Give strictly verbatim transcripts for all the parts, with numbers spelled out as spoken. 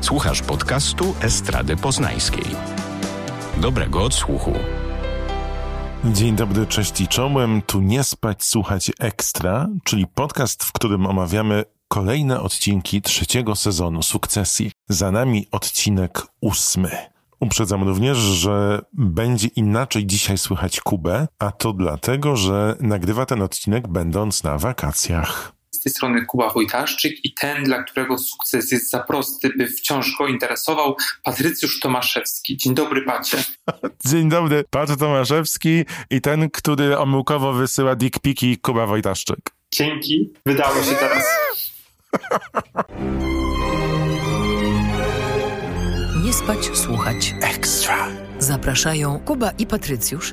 Słuchasz podcastu Estrady Poznańskiej. Dobrego odsłuchu. Dzień dobry, cześć i czołem. Tu nie spać, słuchać Ekstra, czyli podcast, w którym omawiamy kolejne odcinki trzeciego sezonu Sukcesji. Za nami odcinek ósmy. Uprzedzam również, że będzie inaczej dzisiaj słychać Kubę, a to dlatego, że nagrywa ten odcinek będąc na wakacjach. Z tej strony Kuba Wojtaszczyk i ten, dla którego sukces jest za prosty, by wciąż go interesował, Patrycjusz Tomaszewski. Dzień dobry, Pacie. Dzień dobry, Patrycjusz Tomaszewski i ten, który omyłkowo wysyła dickpiki, Kuba Wojtaszczyk. Dzięki, wydało się teraz. Nie spać, słuchać Ekstra. Zapraszają Kuba i Patrycjusz.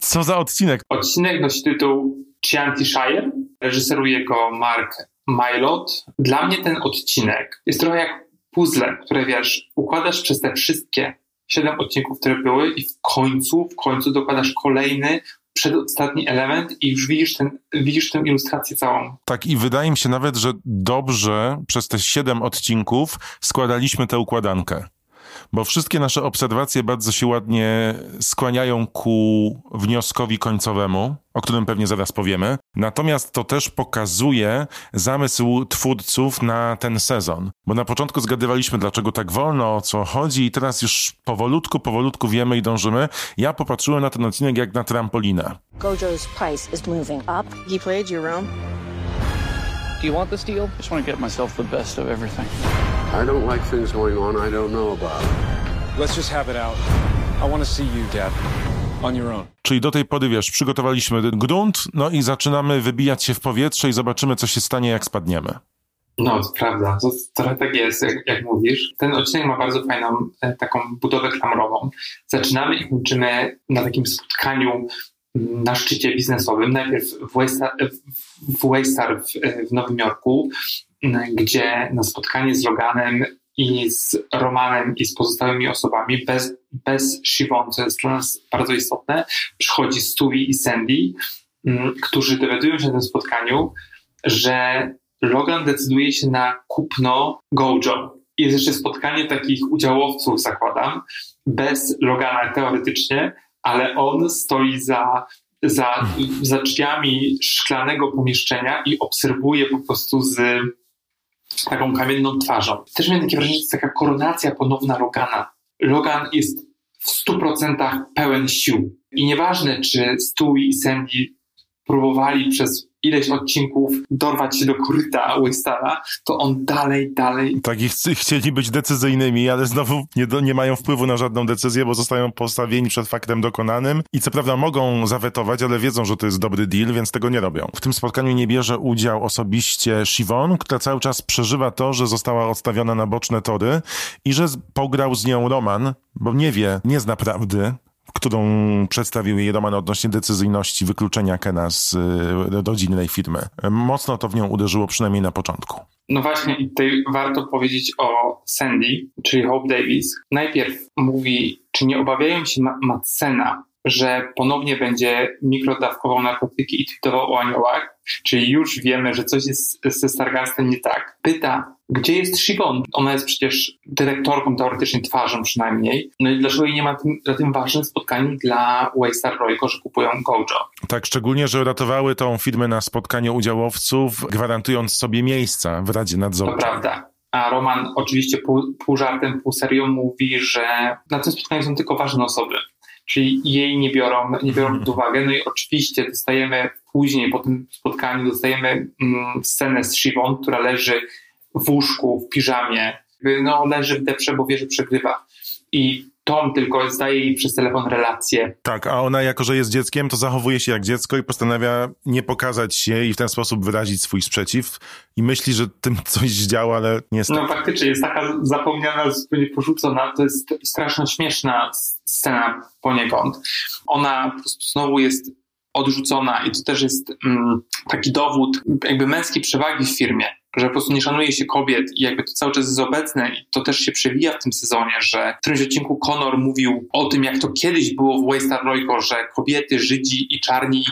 Co za odcinek? Odcinek nosi tytuł Chianti Shire. Reżyseruje go Mark Mylod. Dla mnie ten odcinek jest trochę jak puzzle, które wiesz, układasz przez te wszystkie siedem odcinków, które były i w końcu, w końcu dokładasz kolejny, przedostatni element i już widzisz, ten, widzisz tę ilustrację całą. Tak i wydaje mi się nawet, że dobrze przez te siedem odcinków składaliśmy tę układankę. Bo wszystkie nasze obserwacje bardzo się ładnie skłaniają ku wnioskowi końcowemu, o którym pewnie zaraz powiemy. Natomiast to też pokazuje zamysł twórców na ten sezon. Bo na początku zgadywaliśmy, dlaczego tak wolno, o co chodzi i teraz już powolutku, powolutku wiemy i dążymy. Ja popatrzyłem na ten odcinek jak na trampolinę. Gojo's price is moving up. He played your room. Do you want this deal? I just want to get myself the best of everything. I don't like things going on I don't know about. Let's just have it out. I want to see you, Dad. On your own. Czyli do tej pory, wiesz, przygotowaliśmy ten grunt, no i zaczynamy wybijać się w powietrze i zobaczymy, co się stanie, jak spadniemy. No, to prawda. To trochę tak jest, jak, jak mówisz. Ten odcinek ma bardzo fajną e, taką budowę klamrową. Zaczynamy i kończymy na takim spotkaniu na szczycie biznesowym. Najpierw w Waystar w, Waystar w, w Nowym Jorku, gdzie na spotkanie z Loganem i z Romanem i z pozostałymi osobami, bez, bez Siwon, co jest dla nas bardzo istotne, przychodzi Stewie i Sandy, m, którzy dowiadują się na tym spotkaniu, że Logan decyduje się na kupno GoJob. Jest jeszcze spotkanie takich udziałowców, zakładam, bez Logana teoretycznie, ale on stoi za... Za, za drzwiami szklanego pomieszczenia i obserwuje po prostu z taką kamienną twarzą. Też miałem takie wrażenie, że to jest taka koronacja ponowna Logana. Logan jest w stu procentach pełen sił. I nieważne, czy Stewie i Sandy próbowali przez ileś odcinków dorwać się do koryta Waystara, to on dalej, dalej... Tak, i ch- chcieli być decyzyjnymi, ale znowu nie, do, nie mają wpływu na żadną decyzję, bo zostają postawieni przed faktem dokonanym i co prawda mogą zawetować, ale wiedzą, że to jest dobry deal, więc tego nie robią. W tym spotkaniu nie bierze udział osobiście Siwon, która cały czas przeżywa to, że została odstawiona na boczne tory i że pograł z nią Roman, bo nie wie, nie zna prawdy, którą przedstawił jej Roman odnośnie decyzyjności wykluczenia Kena z y, rodzinnej firmy. Mocno to w nią uderzyło, przynajmniej na początku. No właśnie, i tutaj warto powiedzieć o Sandy, czyli Hope Davis. Najpierw mówi, czy nie obawiają się Ma- Matssena, że ponownie będzie mikrodawkował narkotyki i tweetował o aniołach, czyli już wiemy, że coś jest ze Stargastem nie tak. Pyta, gdzie jest Siobhan? Ona jest przecież dyrektorką, teoretycznie twarzą przynajmniej. No i dlaczego jej nie ma tym, na tym ważnym spotkaniu dla Waystar Royco, że kupują Gojo? Tak, szczególnie, że ratowały tą firmę na spotkaniu udziałowców, gwarantując sobie miejsca w Radzie Nadzorczej. To prawda. A Roman oczywiście pół, pół żartem, pół serio mówi, że na tym spotkaniu są tylko ważne osoby. Czyli jej nie biorą, nie biorą pod uwagę. No i oczywiście dostajemy później, po tym spotkaniu, dostajemy mm, scenę z Siobhan, która leży w łóżku, w piżamie. No, leży w deprze, bo wie, że przegrywa. I Tom tylko zdaje jej przez telefon relację. Tak, a ona jako, że jest dzieckiem, to zachowuje się jak dziecko i postanawia nie pokazać się i w ten sposób wyrazić swój sprzeciw. I myśli, że tym coś działa, ale niestety... No faktycznie, jest taka zapomniana, zupełnie porzucona. To jest straszno śmieszna scena poniekąd. Ona po prostu znowu jest odrzucona i to też jest mm, taki dowód jakby męskiej przewagi w firmie, że po prostu nie szanuje się kobiet i jakby to cały czas jest obecne i to też się przewija w tym sezonie, że w którymś odcinku Connor mówił o tym, jak to kiedyś było w Waystar Royco, że kobiety, Żydzi i czarni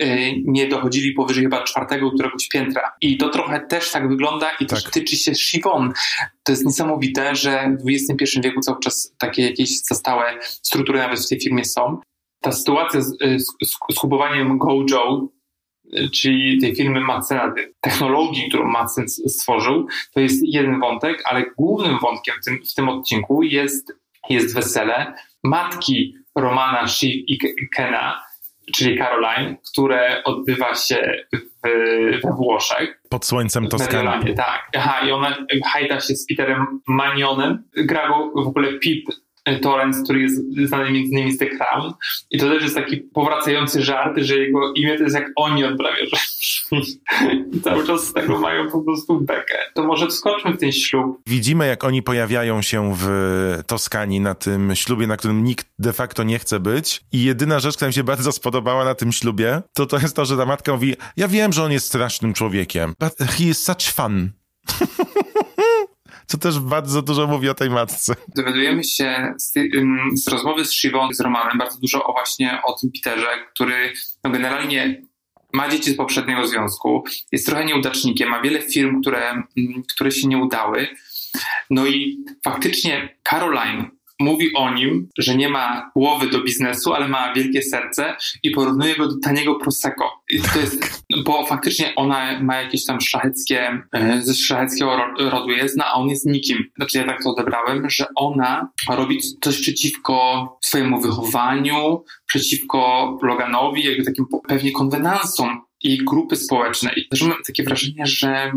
yy, nie dochodzili powyżej chyba czwartego któregoś piętra. I to trochę też tak wygląda i tak też tyczy się Siwon. To jest niesamowite, że w dwudziestym pierwszym wieku cały czas takie jakieś zastałe struktury nawet w tej firmie są. Ta sytuacja z, z, z kupowaniem GoJob, czyli tej firmy Matssena, technologii, którą Matsson stworzył, to jest jeden wątek, ale głównym wątkiem w tym, w tym odcinku jest, jest wesele matki Romana, Shiv i Kena, czyli Caroline, które odbywa się w, we Włoszech. Pod słońcem Toskanii. Tak. Aha, i ona hajda się z Peterem Munionem. Gra go w ogóle Pip Torrens, który jest znany między innymi z The Crown. I to też jest taki powracający żart, że jego imię to jest jak Onion prawie, że i cały czas z tego mają po prostu bekę. To może wskoczmy w ten ślub. Widzimy, jak oni pojawiają się w Toskanii na tym ślubie, na którym nikt de facto nie chce być. I jedyna rzecz, która mi się bardzo spodobała na tym ślubie, to to jest to, że ta matka mówi: ja wiem, że on jest strasznym człowiekiem, but he is such fun. To też bardzo dużo mówi o tej matce. Dowiadujemy się z, z rozmowy z Siwą, z Romanem, bardzo dużo o właśnie o tym Peterze, który no generalnie ma dzieci z poprzedniego związku, jest trochę nieudacznikiem, ma wiele firm, które, które się nie udały. No i faktycznie Caroline mówi o nim, że nie ma głowy do biznesu, ale ma wielkie serce i porównuje go do taniego Prosecco. I to jest, bo faktycznie ona ma jakieś tam szlacheckie, ze szlacheckiego rodu jest, no, a on jest nikim. Znaczy ja tak to odebrałem, że ona robi coś przeciwko swojemu wychowaniu, przeciwko Loganowi, jakby takim pewnie konwenansom i grupy społeczne. I też mam takie wrażenie, że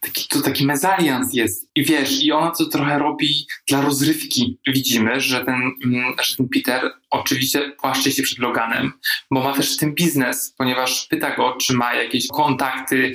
taki, to taki mezalians jest. I wiesz, i ona to trochę robi dla rozrywki. Widzimy, że ten, że ten Peter oczywiście płaszczy się przed Loganem, bo ma też w tym biznes, ponieważ pyta go, czy ma jakieś kontakty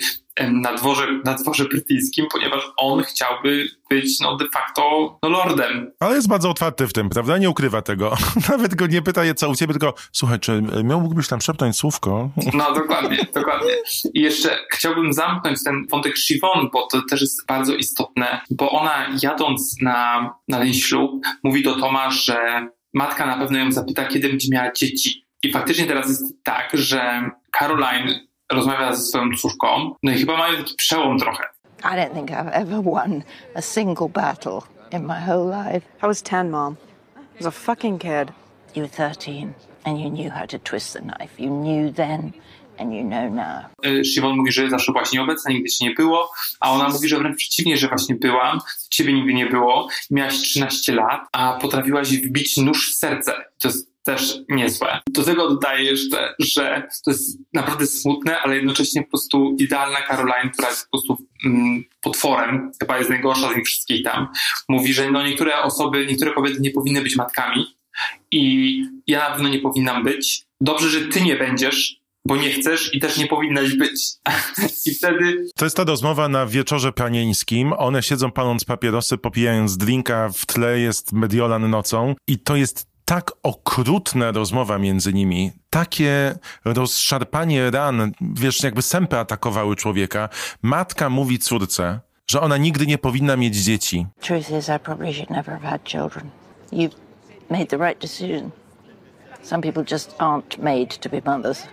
na dworze, na dworze brytyjskim, ponieważ on chciałby być no de facto no lordem. Ale jest bardzo otwarty w tym, prawda? Nie ukrywa tego. Nawet go nie pyta, co u ciebie, tylko słuchaj, czy mógłbyś tam szepnąć słówko? No dokładnie, dokładnie. I jeszcze chciałbym zamknąć ten wątek Siwon, bo to też jest bardzo istotne, bo ona jadąc na, na ten ślub mówi do Toma, że matka na pewno ją zapyta, kiedy będzie miała dzieci. I faktycznie teraz jest tak, że Caroline rozmawia ze swoją córką, no i chyba mają taki przełom trochę. I don't think I've ever won a single battle in my whole life. I was ten, Mom. I was a fucking kid. You were thirteen and you knew how to twist the knife. You knew then and you know now. Siwon mówi, że zawsze byłaś nieobecna, nigdy ci nie było, a ona mówi, że wręcz przeciwnie, że właśnie byłam, ciebie nigdy nie było, miałaś trzynaście lat, a potrafiłaś wbić nóż w serce. To jest też niezłe. Do tego dodaję jeszcze, że to jest naprawdę smutne, ale jednocześnie po prostu idealna Caroline, która jest po prostu mm, potworem, chyba jest najgorsza z nich wszystkich tam, mówi, że no niektóre osoby, niektóre kobiety nie powinny być matkami i ja na pewno nie powinnam być. Dobrze, że ty nie będziesz, bo nie chcesz i też nie powinnaś być. I wtedy... To jest ta rozmowa na wieczorze panieńskim. One siedzą paląc papierosy, popijając drinka, w tle jest Mediolan nocą i to jest tak okrutna rozmowa między nimi, takie rozszarpanie ran, wiesz, jakby sępy atakowały człowieka. Matka mówi córce, że ona nigdy nie powinna mieć dzieci. Truth is, I probably should never have had children. You've made the right decision. Some people just aren't made to be mothers.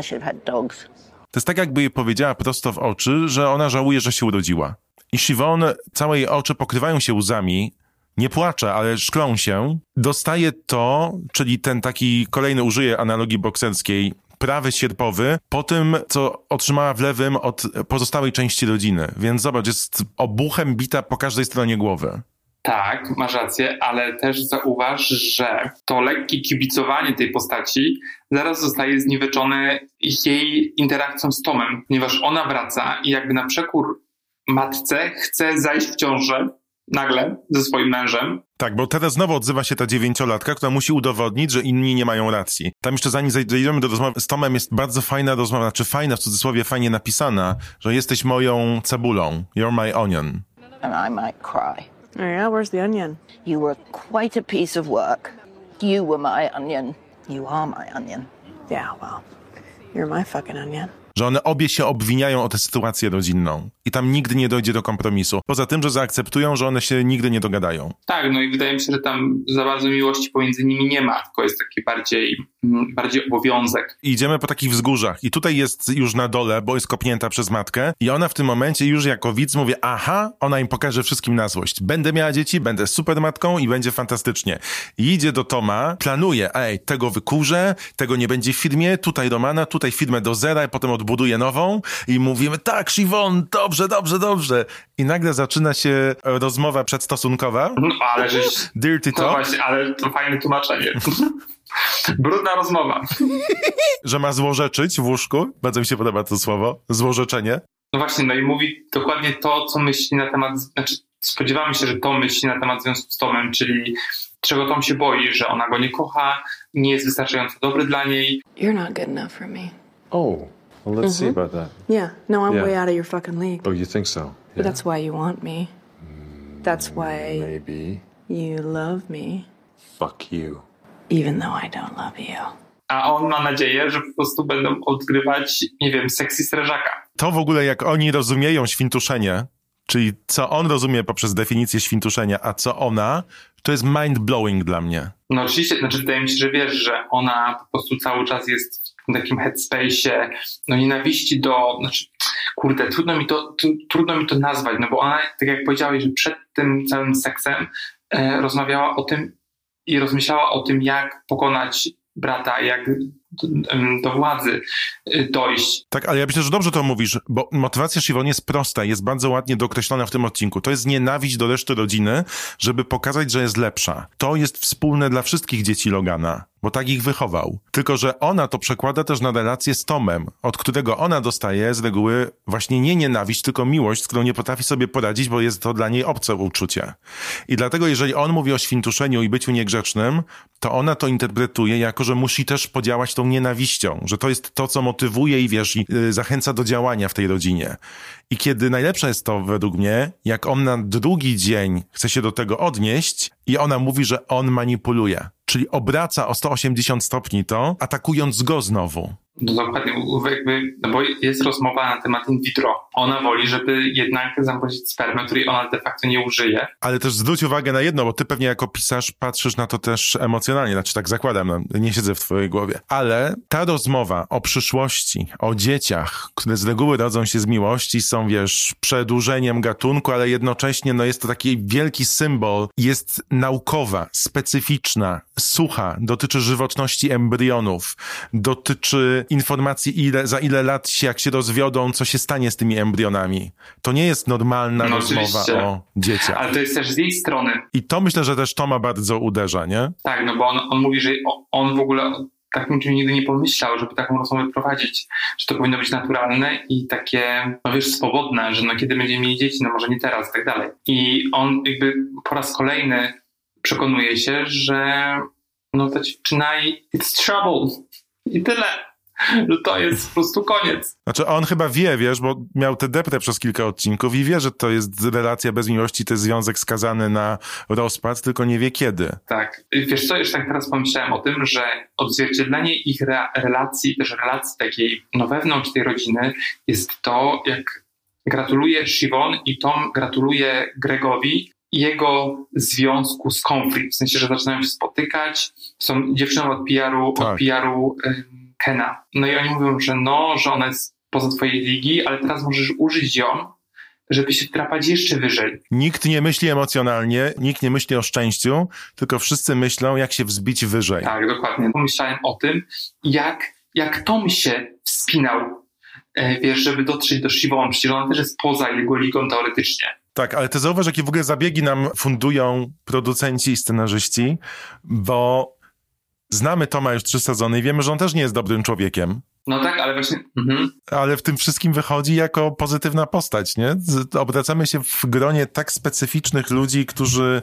I should have had dogs. To jest tak, jakby jej powiedziała prosto w oczy, że ona żałuje, że się urodziła. I Siwon, całe jej oczy pokrywają się łzami, nie płacze, ale szklą się, dostaje to, czyli ten taki, kolejny użyję analogii bokserskiej, prawy sierpowy, po tym, co otrzymała w lewym od pozostałej części rodziny. Więc zobacz, jest obuchem bita po każdej stronie głowy. Tak, masz rację, ale też zauważ, że to lekkie kibicowanie tej postaci zaraz zostaje zniweczone jej interakcją z Tomem, ponieważ ona wraca i jakby na przekór matce chce zajść w ciążę, nagle, ze swoim mężem. Tak, bo teraz znowu odzywa się ta dziewięciolatka, która musi udowodnić, że inni nie mają racji. Tam jeszcze zanim zejdziemy do rozmowy z Tomem, jest bardzo fajna rozmowa, znaczy fajna, w cudzysłowie fajnie napisana, że jesteś moją cebulą. You're my onion. And I might cry. Oh yeah, where's the onion? You were quite a piece of work. You were my onion. You are my onion. Yeah, well, you're my fucking onion. że one obie się obwiniają o tę sytuację rodzinną i tam nigdy nie dojdzie do kompromisu. Poza tym, że zaakceptują, że one się nigdy nie dogadają. Tak, no i wydaje mi się, że tam za bardzo miłości pomiędzy nimi nie ma, tylko jest taki bardziej, bardziej obowiązek. Idziemy po takich wzgórzach i tutaj jest już na dole, bo jest kopnięta przez matkę i ona w tym momencie już jako widz mówi, aha, ona im pokaże wszystkim na złość. Będę miała dzieci, będę super matką i będzie fantastycznie. I idzie do Toma, planuje, ej, tego wykurzę, tego nie będzie w firmie, tutaj do Mana, tutaj firmę do zera, potem odbuduje nową i mówimy, tak, Siwon, dobrze, dobrze, dobrze. I nagle zaczyna się rozmowa przedstosunkowa. No, ale żeś... Dirty Talk. No właśnie, ale to fajne tłumaczenie. Brudna rozmowa. Że ma złorzeczyć w łóżku. Bardzo mi się podoba to słowo. Złorzeczenie. No właśnie, no i mówi dokładnie to, co myśli na temat... Znaczy, spodziewamy się, że to myśli na temat związku z Tomem, czyli czego Tom się boi, że ona go nie kocha, nie jest wystarczająco dobry dla niej. You're not good enough for me. Oh, well let's mm-hmm. see about that. Yeah, no, I'm yeah. way out of your fucking league. Oh, you think so? Yeah. But that's why you want me. That's why... Maybe. You love me. Fuck you. Even though I don't love you. A on ma nadzieję, że po prostu będą odgrywać, nie wiem, seksy strażaka. To w ogóle jak oni rozumieją świntuszenie, czyli co on rozumie poprzez definicję świntuszenia, a co ona, to jest mind-blowing dla mnie. No oczywiście, znaczy wydaje mi się, że wiesz, że ona po prostu cały czas jest w takim headspace'ie, no nienawiści do, znaczy kurde, trudno mi to, tu, trudno mi to nazwać, no bo ona, tak jak powiedziałeś, że przed tym całym seksem e, rozmawiała o tym i rozmyślała o tym, jak pokonać brata, jak do władzy dojść. Tak, ale ja myślę, że dobrze to mówisz, bo motywacja Siwon jest prosta, jest bardzo ładnie dookreślona w tym odcinku. To jest nienawiść do reszty rodziny, żeby pokazać, że jest lepsza. To jest wspólne dla wszystkich dzieci Logana, bo tak ich wychował. Tylko że ona to przekłada też na relację z Tomem, od którego ona dostaje z reguły właśnie nie nienawiść, tylko miłość, z którą nie potrafi sobie poradzić, bo jest to dla niej obce uczucie. I dlatego jeżeli on mówi o świntuszeniu i byciu niegrzecznym, to ona to interpretuje jako, że musi też podziałać to nienawiścią, że to jest to, co motywuje i wiesz, i zachęca do działania w tej rodzinie. I kiedy najlepsze jest to według mnie, jak on na drugi dzień chce się do tego odnieść i ona mówi, że on manipuluje. Czyli obraca o sto osiemdziesiąt stopni to, atakując go znowu. No dokładnie, jakby, no bo jest rozmowa na temat in vitro. Ona woli, żeby jednak zamrozić spermę, której ona de facto nie użyje. Ale też zwróć uwagę na jedno, bo ty pewnie jako pisarz patrzysz na to też emocjonalnie, znaczy tak zakładam, no, nie siedzę w twojej głowie. Ale ta rozmowa o przyszłości, o dzieciach, które z reguły rodzą się z miłości, są wiesz, przedłużeniem gatunku, ale jednocześnie no, jest to taki wielki symbol, jest naukowa, specyficzna, sucha, dotyczy żywotności embrionów, dotyczy informacji, ile, za ile lat się, jak się rozwiodą, co się stanie z tymi embrionami. To nie jest normalna no, rozmowa oczywiście. O dzieciach. Ale to jest też z jej strony. I to myślę, że też Toma bardzo uderza, nie? Tak, no bo on, on mówi, że on w ogóle tak niczym nigdy nie pomyślał, żeby taką rozmowę prowadzić, że to powinno być naturalne i takie, no wiesz, swobodne, że no kiedy będziemy mieli dzieci, no może nie teraz i tak dalej. I on jakby po raz kolejny przekonuje się, że no ta dziewczyna it's trouble. I tyle. Że to jest po prostu koniec. Znaczy on chyba wie, wiesz, bo miał tę deprę przez kilka odcinków i wie, że to jest relacja bez miłości, to jest związek skazany na rozpad, tylko nie wie kiedy. Tak. Wiesz co, jeszcze tak teraz pomyślałem o tym, że odzwierciedlenie ich re- relacji, też relacji takiej no wewnątrz tej rodziny jest to, jak gratuluje Siwon i Tom gratuluje Gregowi jego związku z Comfrey. W sensie, że zaczynają się spotykać, są dziewczyną od P R u, tak. Od P R u... Y- Hena. No i oni mówią, że no, że ona jest poza twojej ligi, ale teraz możesz użyć ją, żeby się wdrapać jeszcze wyżej. Nikt nie myśli emocjonalnie, nikt nie myśli o szczęściu, tylko wszyscy myślą, jak się wzbić wyżej. Tak, dokładnie. Pomyślałem o tym, jak, jak Tom się wspinał, wiesz, żeby dotrzeć do Siwon, przecież ona też jest poza jego ligą teoretycznie. Tak, ale ty zauważ, jakie w ogóle zabiegi nam fundują producenci i scenarzyści, bo znamy Toma już trzy sezony i wiemy, że on też nie jest dobrym człowiekiem. No tak, ale właśnie... Mhm. Ale w tym wszystkim wychodzi jako pozytywna postać, nie? Obracamy się w gronie tak specyficznych ludzi, którzy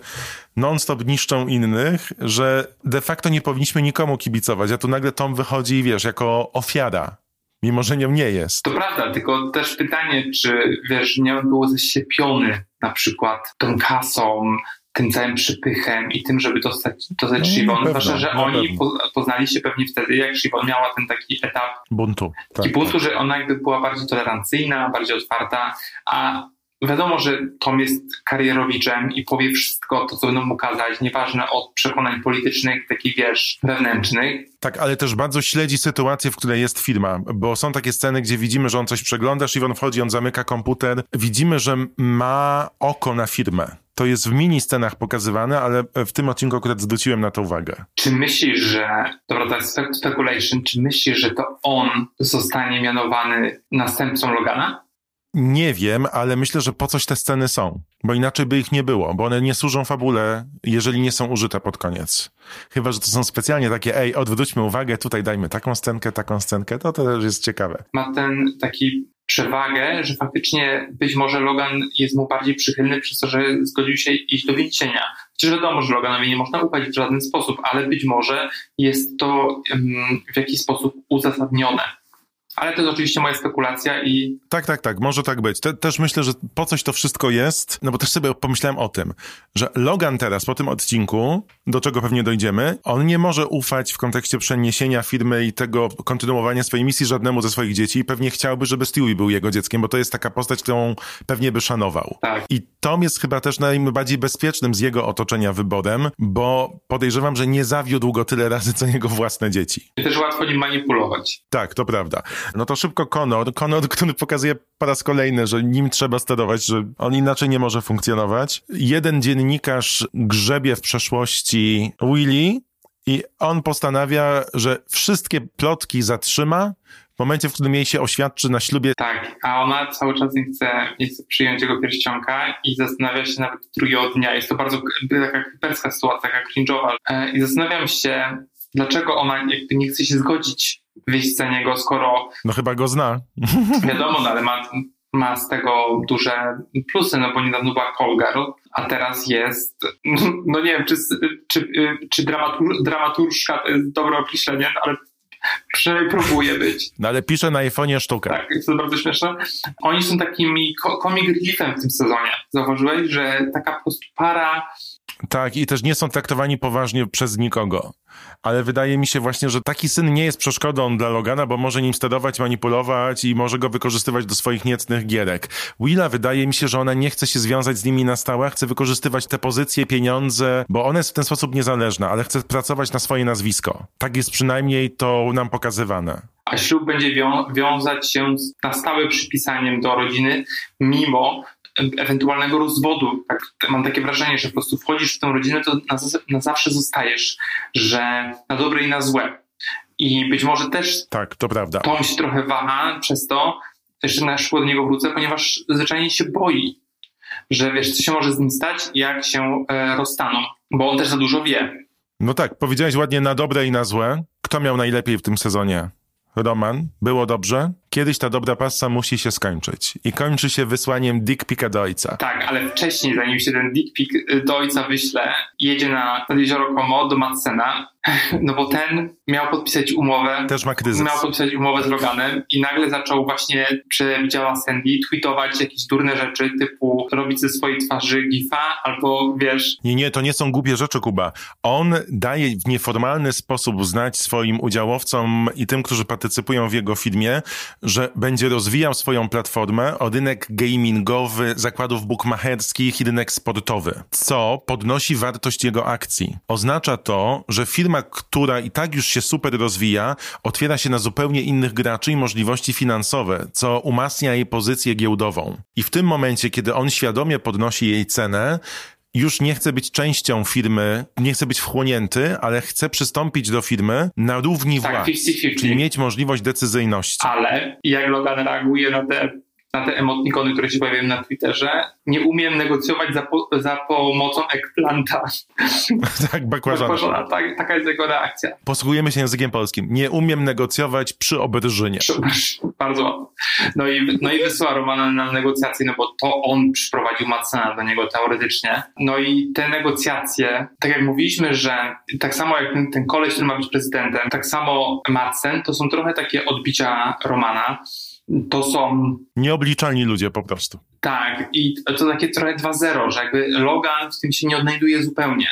non-stop niszczą innych, że de facto nie powinniśmy nikomu kibicować, a tu nagle Tom wychodzi, wiesz, jako ofiara, mimo że nią nie jest. To prawda, tylko też pytanie, czy, wiesz, nie on było zaślepiony na przykład tą kasą, tym całym przypychem i tym, żeby dostać, dostać no, Siobhan. Zwłaszcza, że oni po, poznali się pewnie wtedy, jak Siobhan miała ten taki etap buntu. Taki tak, buntu, tak. Że ona jakby była bardziej tolerancyjna, bardziej otwarta, a wiadomo, że Tom jest karierowiczem i powie wszystko to, co będą mu kazać, nieważne od przekonań politycznych, takich wiesz, wewnętrznych. Tak, ale też bardzo śledzi sytuację, w której jest firma, bo są takie sceny, gdzie widzimy, że on coś przegląda, Siobhan wchodzi, on zamyka komputer. Widzimy, że ma oko na firmę. To jest w mini scenach pokazywane, ale w tym odcinku akurat zwróciłem na to uwagę. Czy myślisz, że, dobra, to jest speculation, czy myślisz, że to on zostanie mianowany następcą Logana? Nie wiem, ale myślę, że po coś te sceny są, bo inaczej by ich nie było, bo one nie służą fabule, jeżeli nie są użyte pod koniec. Chyba że to są specjalnie takie, ej, odwróćmy uwagę, tutaj dajmy taką scenkę, taką scenkę, to też jest ciekawe. Ma ten taki przewagę, że faktycznie być może Logan jest mu bardziej przychylny przez to, że zgodził się iść do więzienia. Chociaż wiadomo, że Loganowi nie można upaść w żaden sposób, ale być może jest to um, w jakiś sposób uzasadnione. Ale to jest oczywiście moja spekulacja i... Tak, tak, tak, może tak być. Te, też myślę, że po coś to wszystko jest, no bo też sobie pomyślałem o tym, że Logan teraz po tym odcinku, do czego pewnie dojdziemy, on nie może ufać w kontekście przeniesienia firmy i tego kontynuowania swojej misji żadnemu ze swoich dzieci i pewnie chciałby, żeby Stewie był jego dzieckiem, bo to jest taka postać, którą pewnie by szanował. Tak. I Tom jest chyba też najbardziej bezpiecznym z jego otoczenia wyborem, bo podejrzewam, że nie zawiódł go tyle razy, co jego własne dzieci. I też łatwo nim manipulować. Tak, to prawda. No to szybko Connor, Connor, który pokazuje po raz kolejny, że nim trzeba sterować, że on inaczej nie może funkcjonować. Jeden dziennikarz grzebie w przeszłości Willy i on postanawia, że wszystkie plotki zatrzyma w momencie, w którym jej się oświadczy na ślubie. Tak, a ona cały czas nie chce, nie chce przyjąć jego pierścionka i zastanawia się nawet drugiego dnia. Jest to bardzo taka hiperska sytuacja, taka cringe'owa. I zastanawiam się, dlaczego ona jakby nie chce się zgodzić wyjść za niego, skoro... No chyba go zna. Wiadomo, no, ale ma, ma z tego duże plusy, no bo niedawno była Colgar, a teraz jest... No nie wiem, czy, czy, czy dramatur, dramaturżka to jest dobre określenie, no, ale przynajmniej próbuje być. No ale pisze na iPhone'ie sztukę. Tak, jest to bardzo śmieszne. Oni są takimi comic reliefem w tym sezonie. Zauważyłeś, że taka po prostu para... Tak, i też nie są traktowani poważnie przez nikogo. Ale wydaje mi się właśnie, że taki syn nie jest przeszkodą dla Logana, bo może nim sterować, manipulować i może go wykorzystywać do swoich niecnych gierek. Willa wydaje mi się, że ona nie chce się związać z nimi na stałe, chce wykorzystywać te pozycje, pieniądze, bo ona jest w ten sposób niezależna, ale chce pracować na swoje nazwisko. Tak jest przynajmniej to nam pokazywane. A ślub będzie wią- wiązać się na stałe przypisaniem do rodziny, mimo ewentualnego rozwodu. Tak, mam takie wrażenie, że po prostu wchodzisz w tę rodzinę, to na, na zawsze zostajesz, że na dobre i na złe. I być może też tak, to prawda. Tom się trochę waha przez to, jeszcze na szkło do niego wrócę, ponieważ zwyczajnie się boi, że wiesz, co się może z nim stać, jak się e, rozstaną, bo on też za dużo wie. No tak, powiedziałeś ładnie na dobre i na złe. Kto miał najlepiej w tym sezonie? Roman, było dobrze. Kiedyś ta dobra pasa musi się skończyć. I kończy się wysłaniem dick pika do ojca. Tak, ale wcześniej, zanim się ten dick pik do ojca wyśle, jedzie na, na jezioro Como do Matsena, no bo ten miał podpisać umowę. Też ma kryzys. Miał podpisać umowę z Loganem i nagle zaczął właśnie, przewidziała Sandy, tweetować jakieś durne rzeczy, typu robić ze swojej twarzy gifa, albo wiesz... Nie, nie, to nie są głupie rzeczy, Kuba. On daje w nieformalny sposób znać swoim udziałowcom i tym, którzy partycypują w jego filmie, że będzie rozwijał swoją platformę o rynek gamingowy, zakładów bukmacherskich i rynek sportowy, co podnosi wartość jego akcji. Oznacza to, że firma, która i tak już się super rozwija, otwiera się na zupełnie innych graczy i możliwości finansowe, co umacnia jej pozycję giełdową. I w tym momencie, kiedy on świadomie podnosi jej cenę, już nie chce być częścią firmy, nie chce być wchłonięty, ale chce przystąpić do firmy na równi tak, władz, pięćdziesiąt pięćdziesiąt. Czyli mieć możliwość decyzyjności. Ale jak Logan reaguje na te, na te emotikony, które się pojawiają na Twitterze, nie umiem negocjować za, po, za pomocą eggplanta. Tak, bakłażana. Tak, taka jest jego reakcja. Posługujemy się językiem polskim. Nie umiem negocjować przy obrżynie. Bardzo. No i, no i wysłała Romana na negocjacje, no bo to on przyprowadził Matsena do niego teoretycznie. No i te negocjacje, tak jak mówiliśmy, że tak samo jak ten, ten koleś, który ma być prezydentem, tak samo Madsen, to są trochę takie odbicia Romana, to są... Nieobliczalni ludzie po prostu. Tak, i to takie trochę dwa zero, że jakby Logan w tym się nie odnajduje zupełnie.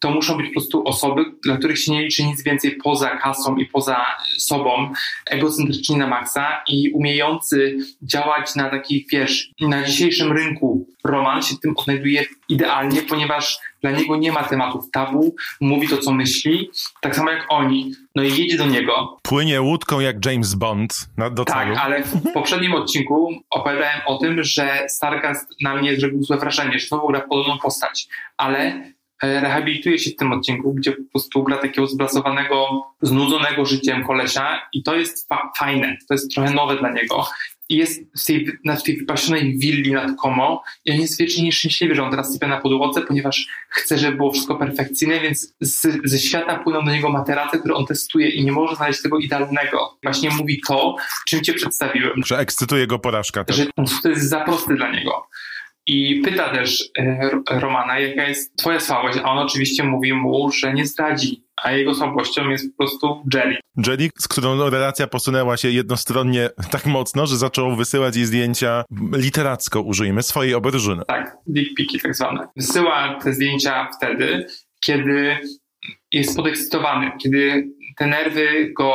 To muszą być po prostu osoby, dla których się nie liczy nic więcej poza kasą i poza sobą, egocentryczni na maksa i umiejący działać na taki, wiesz, na dzisiejszym rynku. Roman się tym odnajduje idealnie, ponieważ dla niego nie ma tematów tabu, mówi to, co myśli, tak samo jak oni. No i jedzie do niego. Płynie łódką jak James Bond do celu. Tak, ale w poprzednim odcinku opowiadałem o tym, że Stargast na mnie zrobił złe wrażenie, że znowu gra podobną postać, ale rehabilituje się w tym odcinku, gdzie po prostu gra takiego zblasowanego, znudzonego życiem kolesia i to jest fa- fajne, to jest trochę nowe dla niego. I jest w tej, na tej wypasionej willi nad Komą i on jest wiecznie nieszczęśliwy, że on teraz sypia na podłodze, ponieważ chce, żeby było wszystko perfekcyjne, więc z, ze świata płyną do niego materace, które on testuje i nie może znaleźć tego idealnego. Właśnie mówi to, czym cię przedstawiłem. Że ekscytuje go porażka. Tak? Że to jest za prosty dla niego. I pyta też e, Romana, jaka jest twoja słabość, a on oczywiście mówi mu, że nie zdradzi, a jego słabością jest po prostu Jelly. Jelly, z którą relacja posunęła się jednostronnie tak mocno, że zaczął wysyłać jej zdjęcia, literacko użyjmy, swojej oberżyny. Tak, dick piki tak zwane. Wysyła te zdjęcia wtedy, kiedy jest podekscytowany, kiedy te nerwy go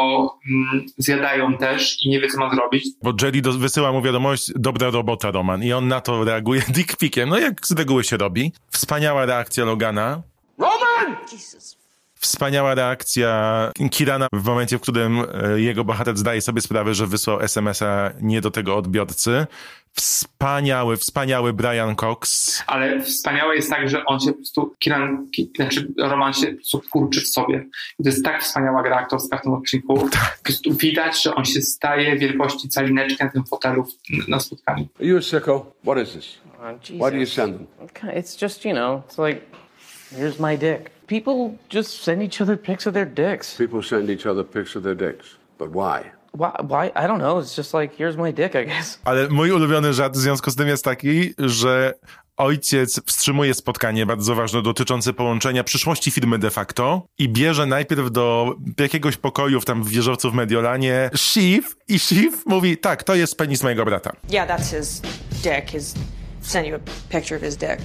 mm, zjadają też i nie wie, co ma zrobić. Bo Jerry do, wysyła mu wiadomość, dobra robota, Roman. I on na to reaguje dick piciem. No jak z reguły się robi. Wspaniała reakcja Logana. Roman! Jesus. Wspaniała reakcja Kirana w momencie, w którym jego bohater zdaje sobie sprawę, że wysłał es em es a nie do tego odbiorcy. Wspaniały, wspaniały Brian Cox. Ale wspaniałe jest tak, że on się po prostu, Kieran, znaczy Roman się po prostu kurczy w sobie. I to jest tak wspaniała gra aktorska w tym odcinku. Tak. Po prostu widać, że on się staje wielkości calineczki na tym fotelu na spotkaniu. Are you a sicko? What is this? Oh, why do you send them? Okay, it's just, you know, it's like, here's my dick. People just send each other pics of their dicks. People send each other pics of their dicks. But why? Why, why? I don't know. It's just like, here's my dick, I guess. Ale mój ulubiony żart w związku z tym jest taki, że ojciec wstrzymuje spotkanie bardzo ważne dotyczące połączenia przyszłości firmy de facto i bierze najpierw do jakiegoś pokoju w tam w wieżowcu w Mediolanie Shiv i Shiv mówi, tak, to jest penis mojego brata. Yeah, that's his dick. His send you a picture of his dick.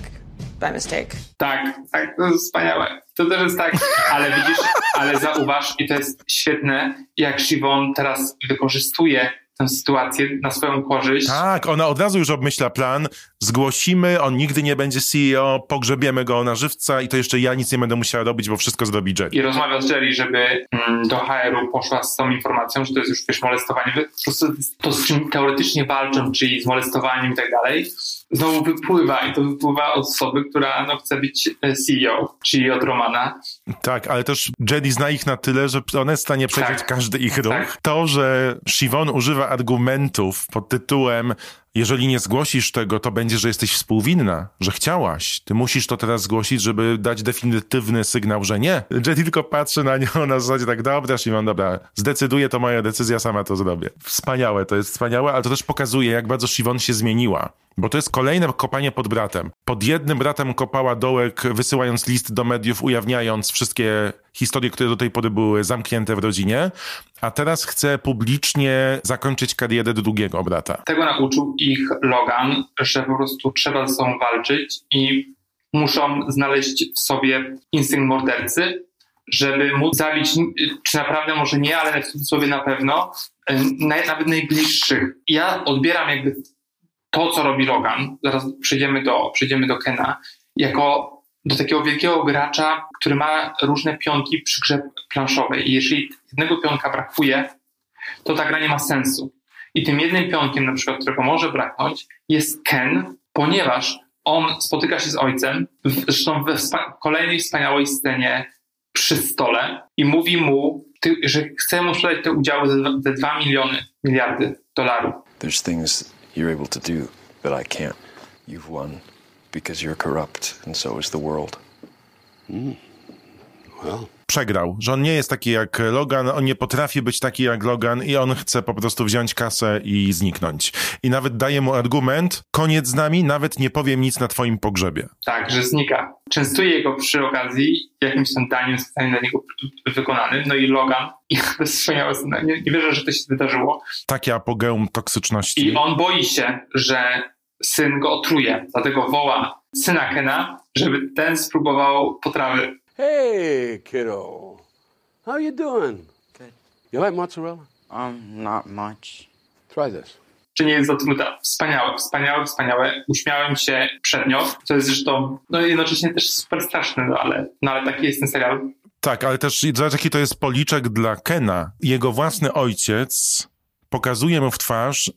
By mistake. Tak, tak, to jest wspaniałe. To też jest tak, ale widzisz, ale zauważ, i to jest świetne, jak Siwon teraz wykorzystuje tę sytuację na swoją korzyść. Tak, ona od razu już obmyśla plan, zgłosimy, on nigdy nie będzie C E O, pogrzebiemy go na żywca i to jeszcze ja nic nie będę musiała robić, bo wszystko zrobi Jerry. I rozmawia z Jerry, żeby mm, do ha eru poszła z tą informacją, że to jest już, wiesz, molestowanie. Po prostu to, z czym teoretycznie walczą, czyli z molestowaniem i tak dalej, znowu wypływa i to wypływa od osoby, która no, chce być C E O, czyli od Romana. Tak, ale też Jerry zna ich na tyle, że ona jest w stanie przejrzeć tak. każdy ich ruch. Tak. To, że Siwon używa argumentów pod tytułem jeżeli nie zgłosisz tego, to będzie, że jesteś współwinna, że chciałaś. Ty musisz to teraz zgłosić, żeby dać definitywny sygnał, że nie. Jerry tylko patrzy na nią na zasadzie tak, dobra, Simon, dobra, zdecyduję, to moja decyzja, sama to zrobię. Wspaniałe, to jest wspaniałe, ale to też pokazuje, jak bardzo Siwon się zmieniła. Bo to jest kolejne kopanie pod bratem. Pod jednym bratem kopała dołek, wysyłając list do mediów, ujawniając wszystkie historie, które do tej pory były zamknięte w rodzinie, a teraz chce publicznie zakończyć karierę drugiego brata. Tego nauczył ich Logan, że po prostu trzeba ze sobą walczyć i muszą znaleźć w sobie instynkt mordercy, żeby móc zabić, czy naprawdę może nie, ale w cudzysłowie na pewno, naj, nawet najbliższych. Ja odbieram jakby to, co robi Logan, zaraz przejdziemy do, przejdziemy do Kena, jako do takiego wielkiego gracza, który ma różne pionki przy grze planszowej. I jeżeli jednego pionka brakuje, to ta gra nie ma sensu. I tym jednym pionkiem, na przykład, którego może braknąć, jest Ken, ponieważ on spotyka się z ojcem, zresztą we wspania- kolejnej wspaniałej scenie przy stole i mówi mu, ty, że chce mu sprzedać te udziały za dwa miliony, miliardy dolarów. There's things you're able to do, but I can't. You've won because you're corrupt and so is the world. Mm. przegrał, że on nie jest taki jak Logan, on nie potrafi być taki jak Logan i on chce po prostu wziąć kasę i zniknąć. I nawet daje mu argument, koniec z nami, nawet nie powiem nic na twoim pogrzebie. Tak, że znika. Częstuje go przy okazji jakimś tam daniem specjalnie dla niego wykonanym, no i Logan, i to jest wspaniałe, nie, nie wierzę, że to się wydarzyło. Takie apogeum toksyczności. I on boi się, że syn go otruje, dlatego woła syna Kena, żeby ten spróbował potrawy. Hey, kiddo. How you doing? Good. You like mozzarella? Um, not much. Try this. Czy nie jest to wspaniałe, wspaniałe, wspaniałe. Uśmiałem się przed nią, co jest zresztą no jednocześnie też super straszne, no ale, no ale taki jest ten serial. Tak, ale też zobacz, jaki to jest policzek dla Kena. Jego własny ojciec pokazuje mu w twarz,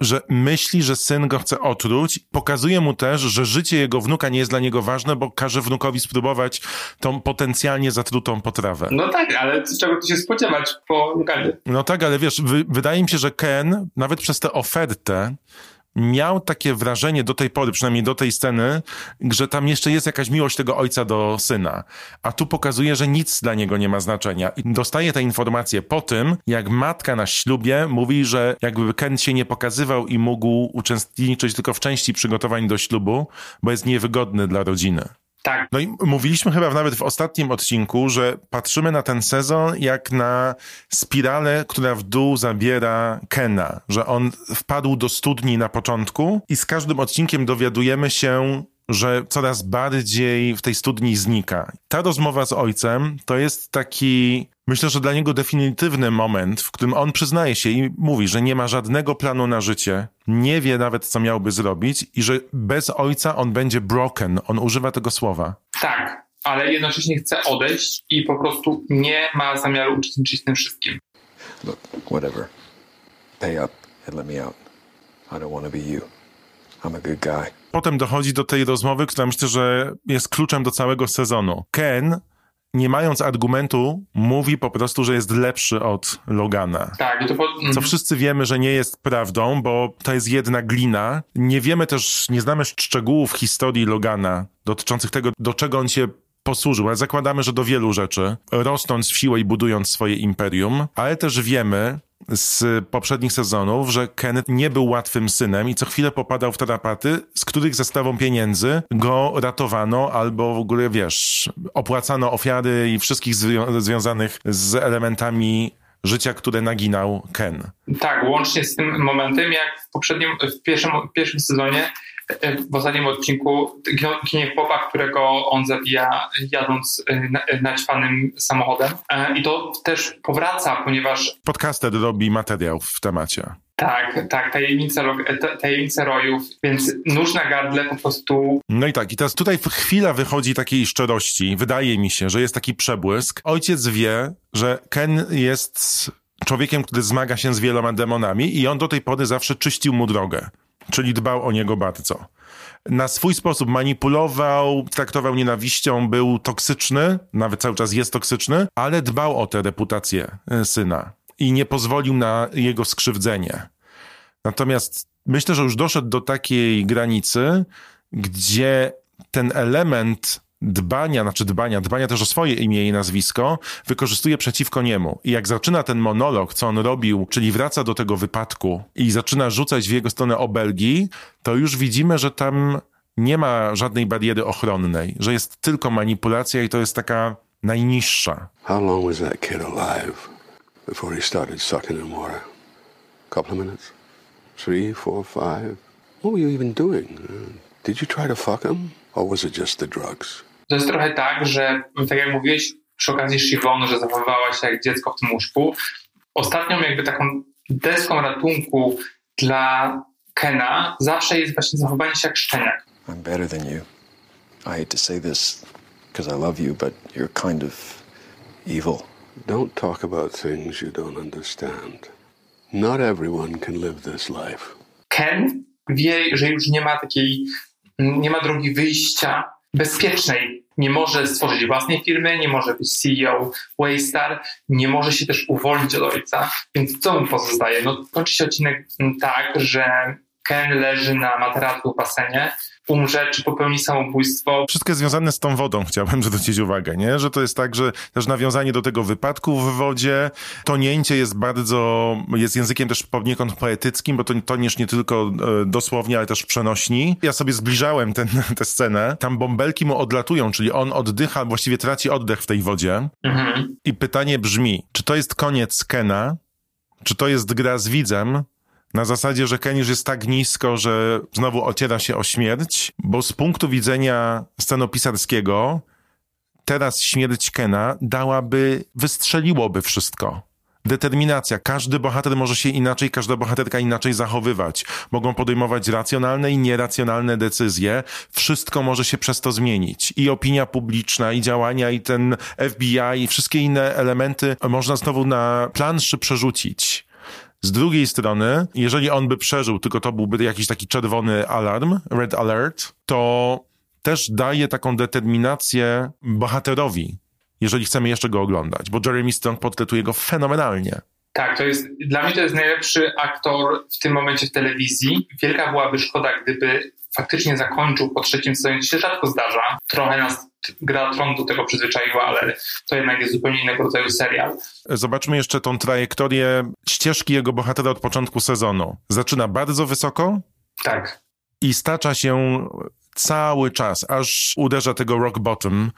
że myśli, że syn go chce otruć. Pokazuje mu też, że życie jego wnuka nie jest dla niego ważne, bo każe wnukowi spróbować tą potencjalnie zatrutą potrawę. No tak, ale czego tu się spodziewać po wnukadzie? No tak, ale wiesz, wy, wydaje mi się, że Ken nawet przez tę ofertę miał takie wrażenie do tej pory, przynajmniej do tej sceny, że tam jeszcze jest jakaś miłość tego ojca do syna. A tu pokazuje, że nic dla niego nie ma znaczenia. I dostaje te informacje po tym, jak matka na ślubie mówi, że jakby Ken się nie pokazywał i mógł uczestniczyć tylko w części przygotowań do ślubu, bo jest niewygodny dla rodziny. Tak. No i mówiliśmy chyba nawet w ostatnim odcinku, że patrzymy na ten sezon jak na spiralę, która w dół zabiera Kena, że on wpadł do studni na początku i z każdym odcinkiem dowiadujemy się, że coraz bardziej w tej studni znika. Ta rozmowa z ojcem to jest taki, myślę, że dla niego definitywny moment, w którym on przyznaje się i mówi, że nie ma żadnego planu na życie, nie wie nawet, co miałby zrobić i że bez ojca on będzie broken. On używa tego słowa. Tak, ale jednocześnie chce odejść i po prostu nie ma zamiaru uczestniczyć w tym wszystkim. Look, whatever. Pay up and let me out. I don't want to be you. I'm a good guy. Potem dochodzi do tej rozmowy, która myślę, że jest kluczem do całego sezonu. Ken, nie mając argumentu, mówi po prostu, że jest lepszy od Logana. Tak, to po... Co wszyscy wiemy, że nie jest prawdą, bo to jest jedna glina. Nie wiemy też, nie znamy szczegółów historii Logana dotyczących tego, do czego on się posłużył, ale zakładamy, że do wielu rzeczy, rosnąc w siłę i budując swoje imperium, ale też wiemy z poprzednich sezonów, że Ken nie był łatwym synem i co chwilę popadał w tarapaty, z których zestawą pieniędzy go ratowano albo w ogóle, wiesz, opłacano ofiary i wszystkich zwią- związanych z elementami życia, które naginał Ken. Tak, łącznie z tym momentem, jak w poprzednim, w pierwszym, w pierwszym sezonie, w ostatnim odcinku ginie chłopa, którego on zabija jadąc naćpanym samochodem. I to też powraca, ponieważ... Podcaster robi materiał w temacie. Tak, tak, tajemnice, tajemnice rojów, więc nóż na gardle po prostu... No i tak, i teraz tutaj chwila wychodzi takiej szczerości. Wydaje mi się, że jest taki przebłysk. Ojciec wie, że Ken jest człowiekiem, który zmaga się z wieloma demonami i on do tej pory zawsze czyścił mu drogę. Czyli dbał o niego bardzo. Na swój sposób manipulował, traktował nienawiścią, był toksyczny, nawet cały czas jest toksyczny, ale dbał o tę reputację syna i nie pozwolił na jego skrzywdzenie. Natomiast myślę, że już doszedł do takiej granicy, gdzie ten element dbania, znaczy dbania, dbania też o swoje imię i nazwisko, wykorzystuje przeciwko niemu. I jak zaczyna ten monolog, co on robił, czyli wraca do tego wypadku i zaczyna rzucać w jego stronę obelgi, to już widzimy, że tam nie ma żadnej bariery ochronnej, że jest tylko manipulacja i to jest taka najniższa. How long was that kid alive before he started sucking in water? Couple of minutes? Three, four, five? What were you even doing? Did you try to fuck him? Or was it just the drugs? To jest trochę tak, że tak jak mówiłeś przy okazji Siwonu, że zachowywała się jak dziecko w tym łóżku. Ostatnią jakby taką deską ratunku dla Kena zawsze jest właśnie zachowanie się jak szczeniak. I'm better than you. I hate to say this because I love you, but you're kind of evil. Don't talk about things you don't understand. Not everyone can live this life. Ken wie, że już nie ma takiej... Nie ma drogi wyjścia bezpiecznej. Nie może stworzyć własnej firmy, nie może być C E O Waystar, nie może się też uwolnić od ojca. Więc co mu pozostaje? No kończy się odcinek tak, że Ken leży na materacu w basenie, umrze, czy popełni samobójstwo. Wszystko jest związane z tą wodą, chciałbym zwrócić uwagę, nie? Że to jest tak, że też nawiązanie do tego wypadku w wodzie, tonięcie jest bardzo, jest językiem też poniekąd poetyckim, bo to toniesz nie tylko dosłownie, ale też w przenośni. Ja sobie zbliżałem ten, tę scenę, tam bąbelki mu odlatują, czyli on oddycha, właściwie traci oddech w tej wodzie. Mhm. I pytanie brzmi, czy to jest koniec Kena? Czy to jest gra z widzem? Na zasadzie, że Ken już jest tak nisko, że znowu ociera się o śmierć, bo z punktu widzenia scenopisarskiego teraz śmierć Kena dałaby, wystrzeliłoby wszystko. Determinacja. Każdy bohater może się inaczej, każda bohaterka inaczej zachowywać. Mogą podejmować racjonalne i nieracjonalne decyzje. Wszystko może się przez to zmienić. I opinia publiczna, i działania, i ten F B I, i wszystkie inne elementy można znowu na planszy przerzucić. Z drugiej strony, jeżeli on by przeżył, tylko to byłby jakiś taki czerwony alarm, red alert, to też daje taką determinację bohaterowi, jeżeli chcemy jeszcze go oglądać, bo Jeremy Strong portretuje go fenomenalnie. Tak, to jest, dla mnie to jest najlepszy aktor w tym momencie w telewizji. Wielka byłaby szkoda, gdyby faktycznie zakończył po trzecim sezonie, to się rzadko zdarza. Trochę nas Gra Tron do tego przyzwyczaiła, ale to jednak jest zupełnie innego rodzaju serial. Zobaczmy jeszcze tą trajektorię ścieżki jego bohatera od początku sezonu. Zaczyna bardzo wysoko. Tak. I stacza się cały czas, aż uderza tego rock bottom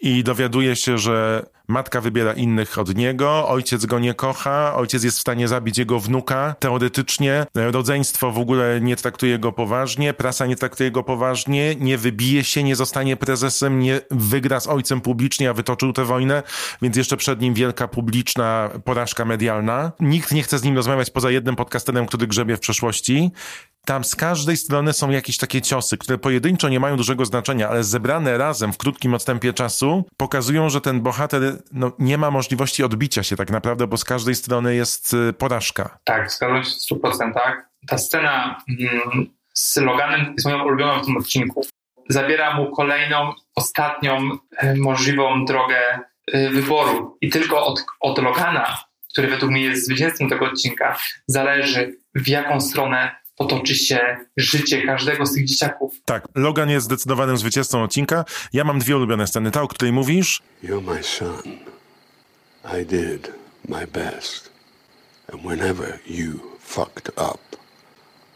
i dowiaduje się, że matka wybiera innych od niego, ojciec go nie kocha, ojciec jest w stanie zabić jego wnuka teoretycznie, rodzeństwo w ogóle nie traktuje go poważnie, prasa nie traktuje go poważnie, nie wybije się, nie zostanie prezesem, nie wygra z ojcem publicznie, a wytoczył tę wojnę, więc jeszcze przed nim wielka publiczna porażka medialna. Nikt nie chce z nim rozmawiać poza jednym podcasterem, który grzebie w przeszłości. Tam z każdej strony są jakieś takie ciosy, które pojedynczo nie mają dużego znaczenia, ale zebrane razem w krótkim odstępie czasu pokazują, że ten bohater no, nie ma możliwości odbicia się tak naprawdę, bo z każdej strony jest porażka. Tak, zgadzam się w stu procentach. Ta scena mm, z Loganem jest moją ulubioną w tym odcinku. Zabiera mu kolejną, ostatnią y, możliwą drogę y, wyboru. I tylko od, od Logana, który według mnie jest zwycięzcą tego odcinka, zależy w jaką stronę potoczy się życie każdego z tych dzieciaków. Tak, Logan jest zdecydowanym zwycięzcą odcinka. Ja mam dwie ulubione sceny. Ta, o której mówisz. You're my son. I did my best. And whenever you fucked up,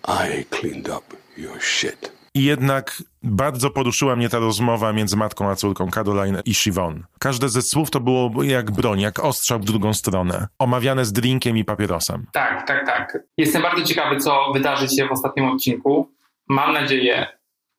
I cleaned up your shit. I jednak bardzo poruszyła mnie ta rozmowa między matką a córką, Caroline i Siobhan. Każde ze słów to było jak broń, jak ostrzał w drugą stronę, omawiane z drinkiem i papierosem. Tak, tak, tak. Jestem bardzo ciekawy, co wydarzy się w ostatnim odcinku. Mam nadzieję,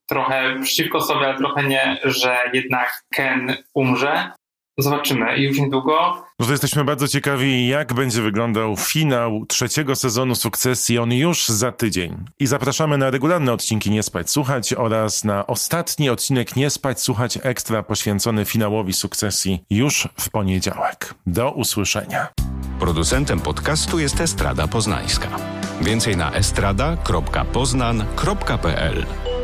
trochę przeciwko sobie, ale trochę nie, że jednak Ken umrze. Zobaczymy już niedługo. No to jesteśmy bardzo ciekawi, jak będzie wyglądał finał trzeciego sezonu Sukcesji. On już za tydzień. I zapraszamy na regularne odcinki Nie Spać Słuchać oraz na ostatni odcinek Nie Spać Słuchać Ekstra poświęcony finałowi Sukcesji już w poniedziałek. Do usłyszenia. Producentem podcastu jest Estrada Poznańska. Więcej na estrada kropka poznan kropka p l.